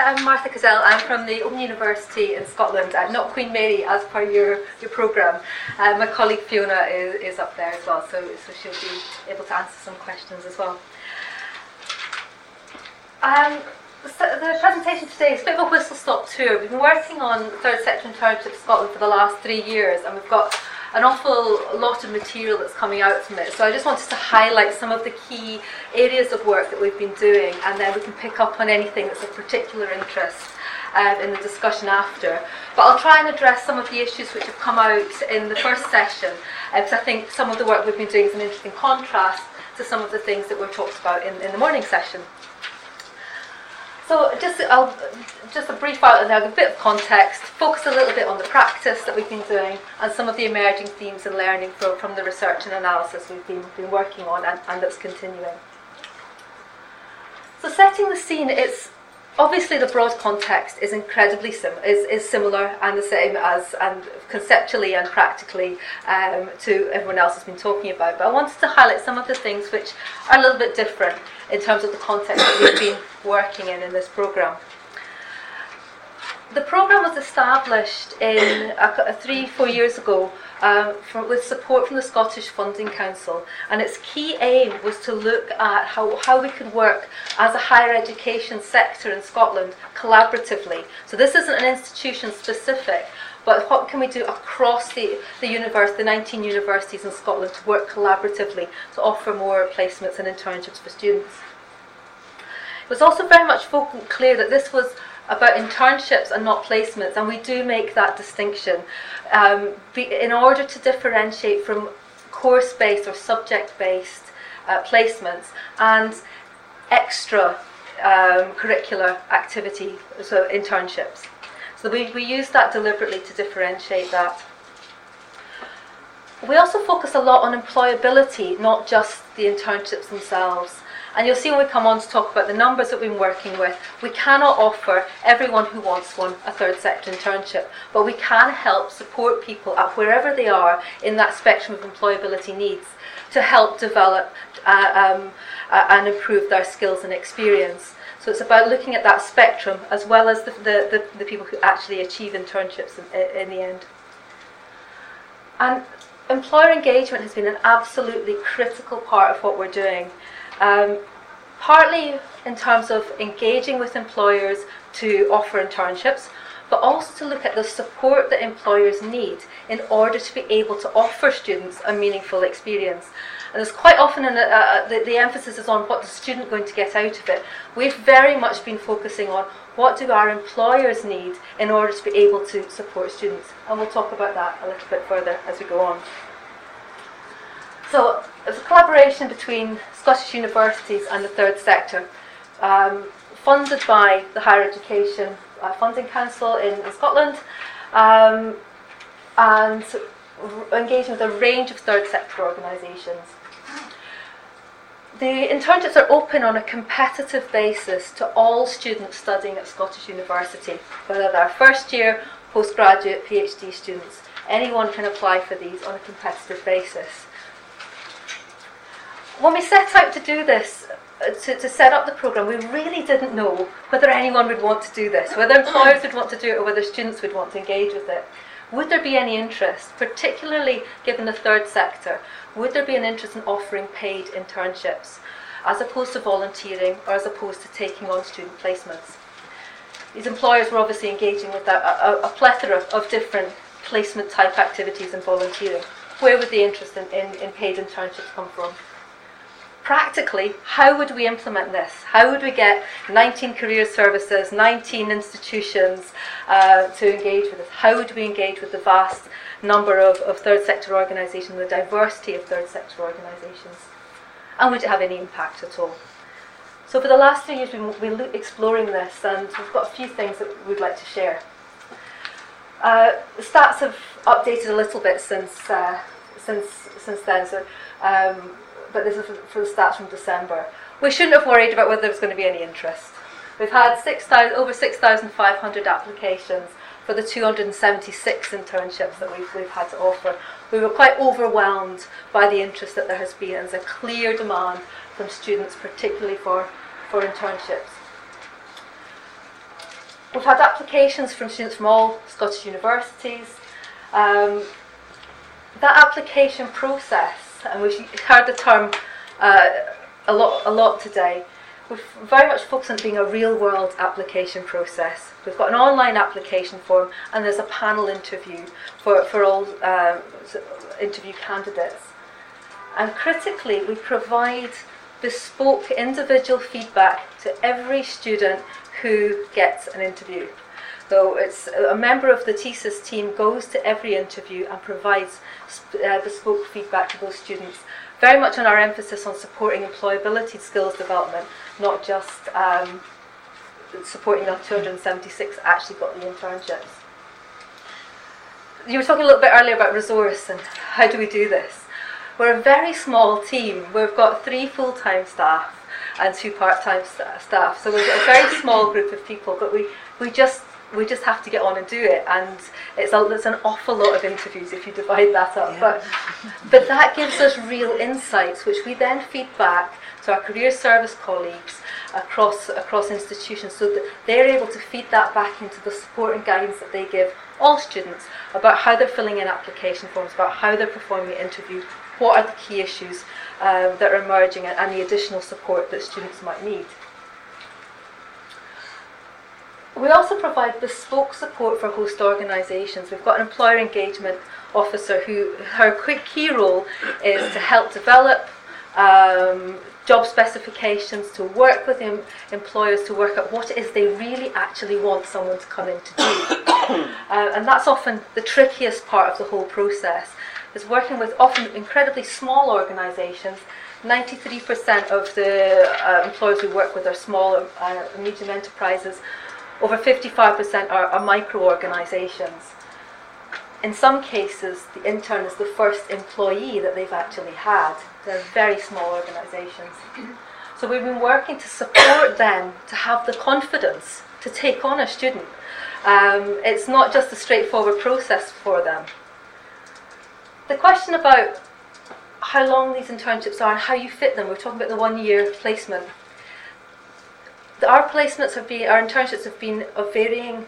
I'm Martha Caddell. I'm from the Open University in Scotland. I'm not Queen Mary as per your programme. My colleague Fiona is up there as well, so she'll be able to answer some questions as well. So the presentation today is a bit of a whistle-stop tour. We've been working on Third Sector Internship Scotland for the last 3 years, and we've got an awful lot of material that's coming out from it. So I just wanted to highlight some of the key areas of work that we've been doing, and then we can pick up on anything that's of particular interest in the discussion after. But I'll try and address some of the issues which have come out in the first session, because I think some of the work we've been doing is an interesting contrast to some of the things that were talked about in the morning session. So just a brief outline, a bit of context, focus a little bit on the practice that we've been doing and some of the emerging themes and learning from the research and analysis we've been working on and that's continuing. So setting the scene, it's obviously the broad context is incredibly similar and the same as and conceptually and practically to everyone else has been talking about. But I wanted to highlight some of the things which are a little bit different in terms of the context that we've been working in this programme. The programme was established in 3-4 years ago with support from the Scottish Funding Council, and its key aim was to look at how we could work as a higher education sector in Scotland collaboratively. So this isn't an institution specific, but what can we do across the 19 universities in Scotland to work collaboratively to offer more placements and internships for students. It was also very much clear that this was about internships and not placements, and we do make that distinction in order to differentiate from course-based or subject-based placements and extra curricular activity, so internships. So we use that deliberately to differentiate that. We also focus a lot on employability, not just the internships themselves. And you'll see when we come on to talk about the numbers that we've been working with, we cannot offer everyone who wants one a third sector internship, but we can help support people at wherever they are in that spectrum of employability needs to help develop and improve their skills and experience. So it's about looking at that spectrum as well as the people who actually achieve internships in the end. And employer engagement has been an absolutely critical part of what we're doing. Partly in terms of engaging with employers to offer internships, but also to look at the support that employers need in order to be able to offer students a meaningful experience. And there's quite often the emphasis is on what the student going to get out of it. We've very much been focusing on what do our employers need in order to be able to support students, and we'll talk about that a little bit further as we go on. So it's a collaboration between Scottish universities and the third sector, funded by the Higher Education Funding Council in Scotland, and engaging with a range of third sector organisations. The internships are open on a competitive basis to all students studying at Scottish University, whether they're first year, postgraduate, PhD students. Anyone can apply for these on a competitive basis. When we set out to do this, to set up the programme, we really didn't know whether anyone would want to do this, whether employers would want to do it or whether students would want to engage with it. Would there be any interest, particularly given the third sector, would there be an interest in offering paid internships as opposed to volunteering or as opposed to taking on student placements? These employers were obviously engaging with a plethora of different placement type activities and volunteering. Where would the interest in paid internships come from? Practically, how would we implement this? How would we get 19 career services, 19 institutions to engage with this? How would we engage with the vast number of third sector organisations, the diversity of third sector organisations? And would it have any impact at all? So for the last 3 years we've been exploring this, and we've got a few things that we'd like to share. The stats have updated a little bit since then. So. But this is for the stats from December. We shouldn't have worried about whether there was going to be any interest. We've had over 6,500 applications for the 276 internships that we've had to offer. We were quite overwhelmed by the interest that there has been, and there's a clear demand from students, particularly for internships. We've had applications from students from all Scottish universities. That application process, and we've heard the term a lot today, we've very much focused on being a real-world application process. We've got an online application form, and there's a panel interview for all interview candidates. And critically, we provide bespoke individual feedback to every student who gets an interview. So it's a member of the TESIS team goes to every interview and provides bespoke feedback to those students, very much on our emphasis on supporting employability skills development, not just supporting the 276 that actually got the internships. You were talking a little bit earlier about resource and how do we do this. We're a very small team. We've got 3 full-time staff and 2 part-time staff, so we've got a very small group of people, but we just have to get on and do it, and it's an awful lot of interviews if you divide that up. Yeah. But that gives us real insights, which we then feed back to our career service colleagues across institutions, so that they're able to feed that back into the support and guidance that they give all students about how they're filling in application forms, about how they're performing the interview, what are the key issues that are emerging, and the additional support that students might need. We also provide bespoke support for host organisations. We've got an employer engagement officer who her key role is to help develop job specifications, to work with employers to work out what it is they really actually want someone to come in to do. And that's often the trickiest part of the whole process, is working with often incredibly small organisations. 93% of the employers we work with are small and medium enterprises. Over 55% are micro-organisations. In some cases, the intern is the first employee that they've actually had. They're very small organisations. So we've been working to support them to have the confidence to take on a student. It's not just a straightforward process for them. The question about how long these internships are and how you fit them, we're talking about the one-year placement. Our placements have been, our internships have been of varying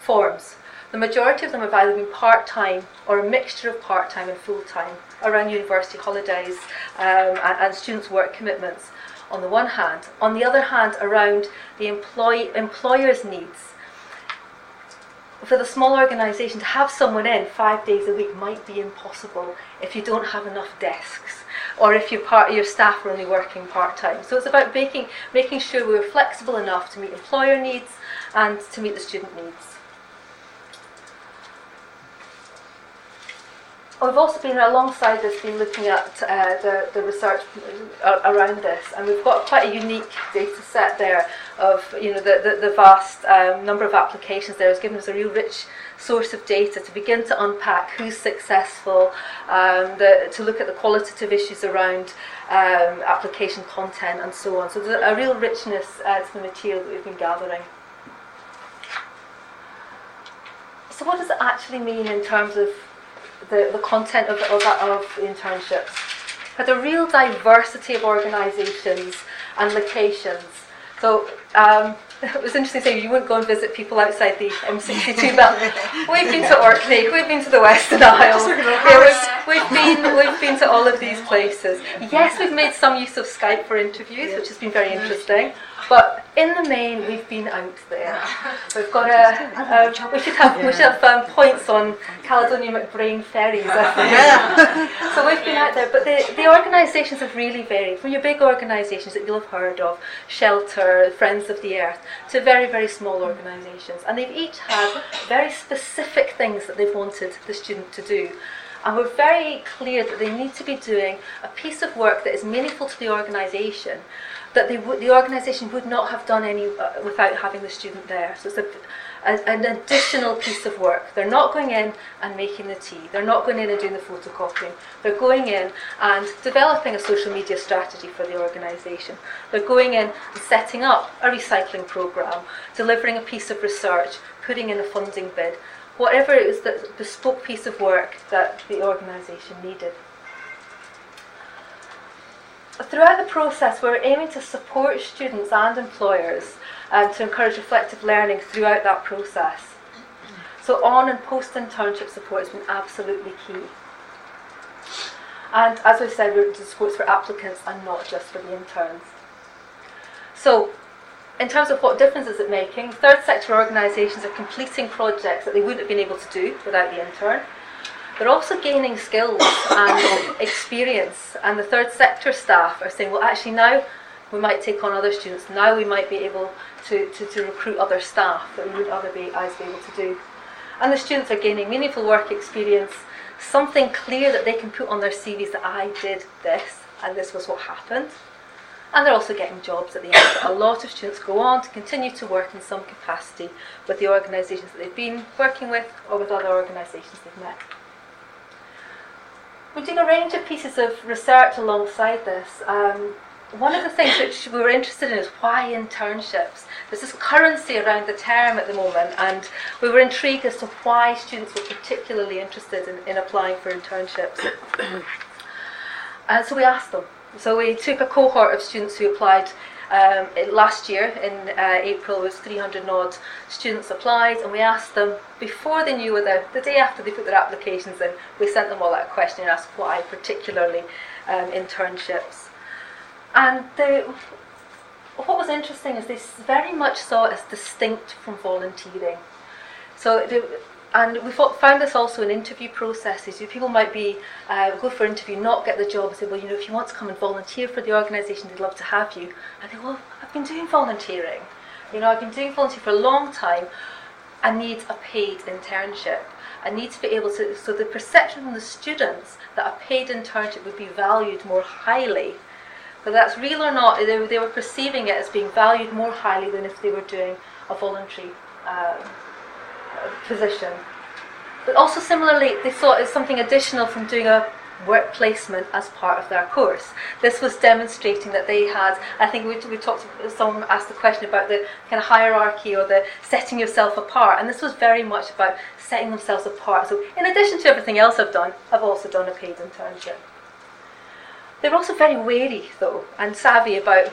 forms. The majority of them have either been part-time or a mixture of part-time and full-time around university holidays and students' work commitments on the one hand. On the other hand, around the employer's needs. For the small organisation to have someone in 5 days a week might be impossible if you don't have enough desks, or if your staff are only working part-time. So it's about making sure we're flexible enough to meet employer needs and to meet the student needs. I've also been, alongside this, been looking at the research around this, and we've got quite a unique data set there of, you know, the vast number of applications there has given us a real rich source of data to begin to unpack who's successful, to look at the qualitative issues around application content and so on. So there's a real richness to the material that we've been gathering. So what does it actually mean in terms of the content of the internships? Had a real diversity of organisations and locations. So it was interesting saying you wouldn't go and visit people outside the M62 belt. We've been to Orkney, we've been to the Western Isles, we've been to all of these places. Yes, we've made some use of Skype for interviews, which has been very interesting. But in the main, we've been out there. We've got we should have points on Caledonian MacBrayne ferries, I think. Yeah. So we've been out there. But the organisations have really varied, from your big organisations that you'll have heard of, Shelter, Friends of the Earth, to very, very small organisations. And they've each had very specific things that they've wanted the student to do. And we're very clear that they need to be doing a piece of work that is meaningful to the organisation, that the organisation would not have done any without having the student there. So it's an additional piece of work. They're not going in and making the tea. They're not going in and doing the photocopying. They're going in and developing a social media strategy for the organisation. They're going in and setting up a recycling programme, delivering a piece of research, putting in a funding bid. Whatever it was, that bespoke piece of work that the organisation needed. Throughout the process, we're aiming to support students and employers to encourage reflective learning throughout that process. So on and post-internship support has been absolutely key. And as I said, we're doing supports for applicants and not just for the interns. So, in terms of what difference is it making, third sector organisations are completing projects that they wouldn't have been able to do without the intern. They're also gaining skills and experience, and the third sector staff are saying, well, actually now we might take on other students, now we might be able to recruit other staff that we wouldn't otherwise be able to do. And the students are gaining meaningful work experience, something clear that they can put on their CVs that I did this and this was what happened. And they're also getting jobs at the end. A lot of students go on to continue to work in some capacity with the organisations that they've been working with or with other organisations they've met. We're doing a range of pieces of research alongside this. One of the things which we were interested in is why internships? There's this currency around the term at the moment, and we were intrigued as to why students were particularly interested in applying for internships. And so we asked them. So we took a cohort of students who applied last year in April. It was 300-odd students applied, and we asked them before they knew whether, the day after they put their applications in, we sent them all that question and asked why, particularly internships. And what was interesting is they very much saw it as distinct from volunteering. So and we found this also in interview processes. People might be go for an interview, not get the job, and say, well, you know, if you want to come and volunteer for the organisation, they'd love to have you. And they, well, I've been doing volunteering. You know, I've been doing volunteering for a long time. I need a paid internship. I need to be able to, so the perception from the students that a paid internship would be valued more highly, whether that's real or not, they were perceiving it as being valued more highly than if they were doing a voluntary position. But also similarly, they thought it was something additional from doing a work placement as part of their course. This was demonstrating that they had, I think we talked, someone asked the question about the kind of hierarchy or the setting yourself apart, and this was very much about setting themselves apart. So in addition to everything else I've done, I've also done a paid internship. They were also very wary though, and savvy about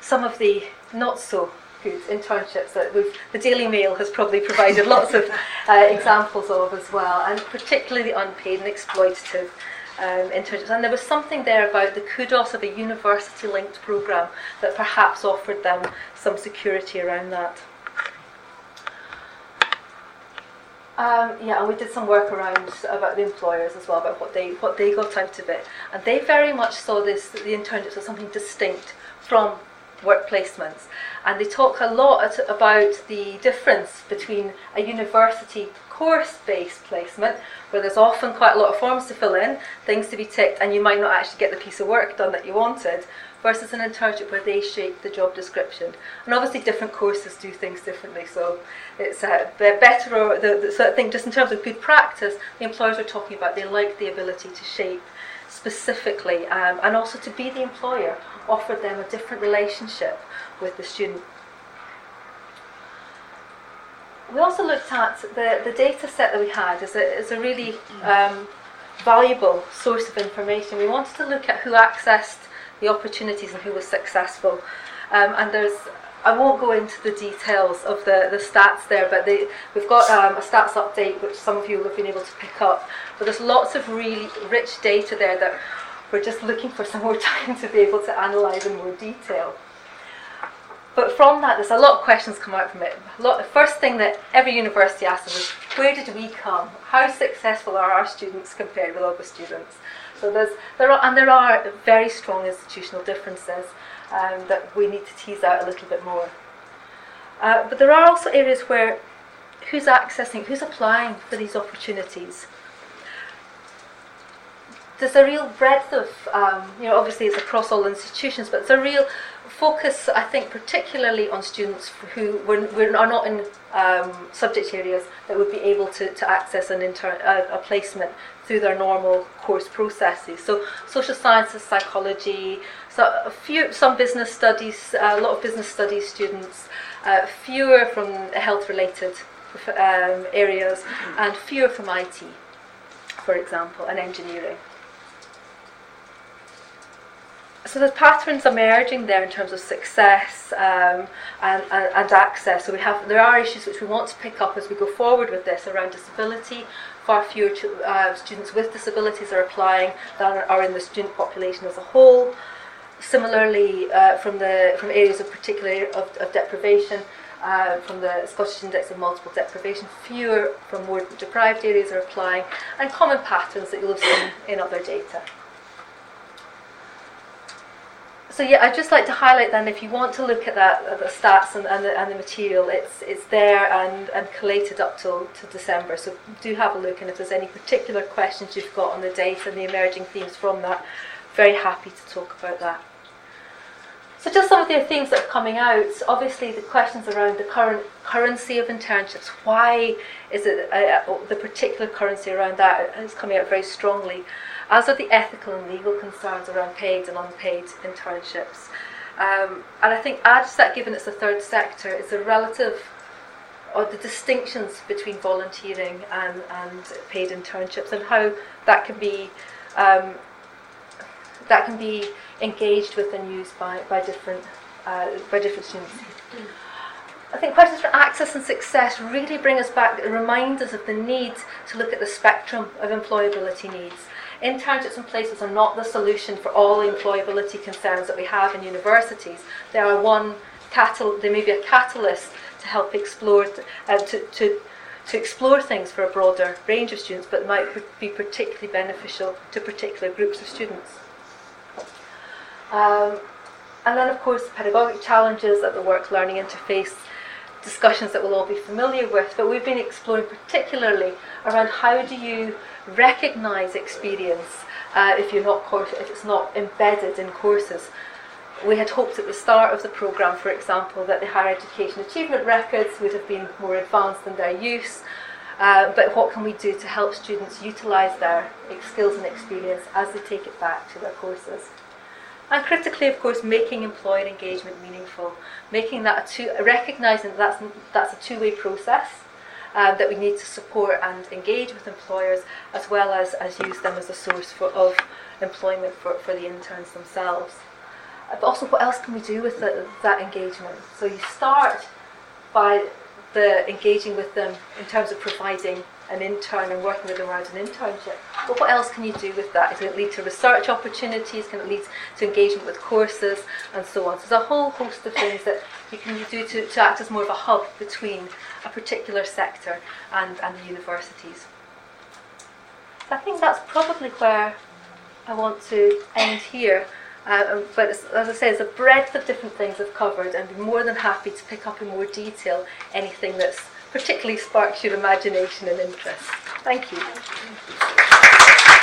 some of the not so good internships that the Daily Mail has probably provided lots of examples of as well, and particularly the unpaid and exploitative internships. And there was something there about the kudos of a university-linked programme that perhaps offered them some security around that. Yeah, and we did some work around about the employers as well, about what they got out of it, and they very much saw the internships as something distinct from work placements. And they talk a lot about the difference between a university course-based placement, where there's often quite a lot of forms to fill in, things to be ticked, and you might not actually get the piece of work done that you wanted, versus an internship where they shape the job description. And obviously different courses do things differently, so it's better, or so I think just in terms of good practice, the employers are talking about they like the ability to shape specifically, and also to be the employer, offered them a different relationship with the student. We also looked at the data set that we had as a really valuable source of information. We wanted to look at who accessed the opportunities and who was successful. And I won't go into the details of the stats there, but we've got a stats update which some of you have been able to pick up. But there's lots of really rich data there that we're just looking for some more time to be able to analyse in more detail. But from that, there's a lot of questions come out from it. The first thing that every university asks is, where did we come? How successful are our students compared with other students? So there are very strong institutional differences that we need to tease out a little bit more. But there are also areas where who's accessing, who's applying for these opportunities. There's a real breadth of, you know, obviously it's across all institutions, but there's a real focus, I think, particularly on students who are not in subject areas that would be able to access a placement through their normal course processes. So social sciences, psychology, so some business studies, a lot of business studies students, fewer from health-related areas, and fewer from IT, for example, and engineering. So there's patterns emerging there in terms of success and access. So there are issues which we want to pick up as we go forward with this around disability. Far fewer students with disabilities are applying than are in the student population as a whole. Similarly, from areas of particular of deprivation, from the Scottish Index of Multiple Deprivation, fewer from more deprived areas are applying, and common patterns that you'll have seen in other data. So yeah, I'd just like to highlight then, if you want to look at that, at the stats and the material, it's there and collated up to December. So do have a look, and if there's any particular questions you've got on the data and the emerging themes from that, very happy to talk about that. So just some of the things that are coming out, obviously the questions around the current currency of internships. Why is it the particular currency around that is coming out very strongly, as are the ethical and legal concerns around paid and unpaid internships. And I think adds that, given it's the third sector, is the relative or the distinctions between volunteering and paid internships, and how that can be engaged with and used by different students. I think questions for access and success really bring us back, remind us of the need to look at the spectrum of employability needs. Internships and placements are not the solution for all the employability concerns that we have in universities. They are they may be a catalyst to help explore to explore things for a broader range of students, but might be particularly beneficial to particular groups of students. And then, of course, the pedagogic challenges at the work-learning interface, discussions that we'll all be familiar with, but we've been exploring particularly around how do you recognise experience if it's not embedded in courses. We had hoped at the start of the programme, for example, that the higher education achievement records would have been more advanced in their use, but what can we do to help students utilise their skills and experience as they take it back to their courses? And critically, of course, making employer engagement meaningful, recognising that's a two-way process, that we need to support and engage with employers, as well as use them as a source of employment for the interns themselves. But also, what else can we do with that engagement? So you start by engaging with them in terms of providing an intern and working with them around an internship. But what else can you do with that? Can it lead to research opportunities? Can it lead to engagement with courses and so on? So there's a whole host of things that you can do to act as more of a hub between a particular sector and the universities. So I think that's probably where I want to end here. But as I say, there's a breadth of different things I've covered, and I'd be more than happy to pick up in more detail anything that's particularly sparks your imagination and interest. Thank you.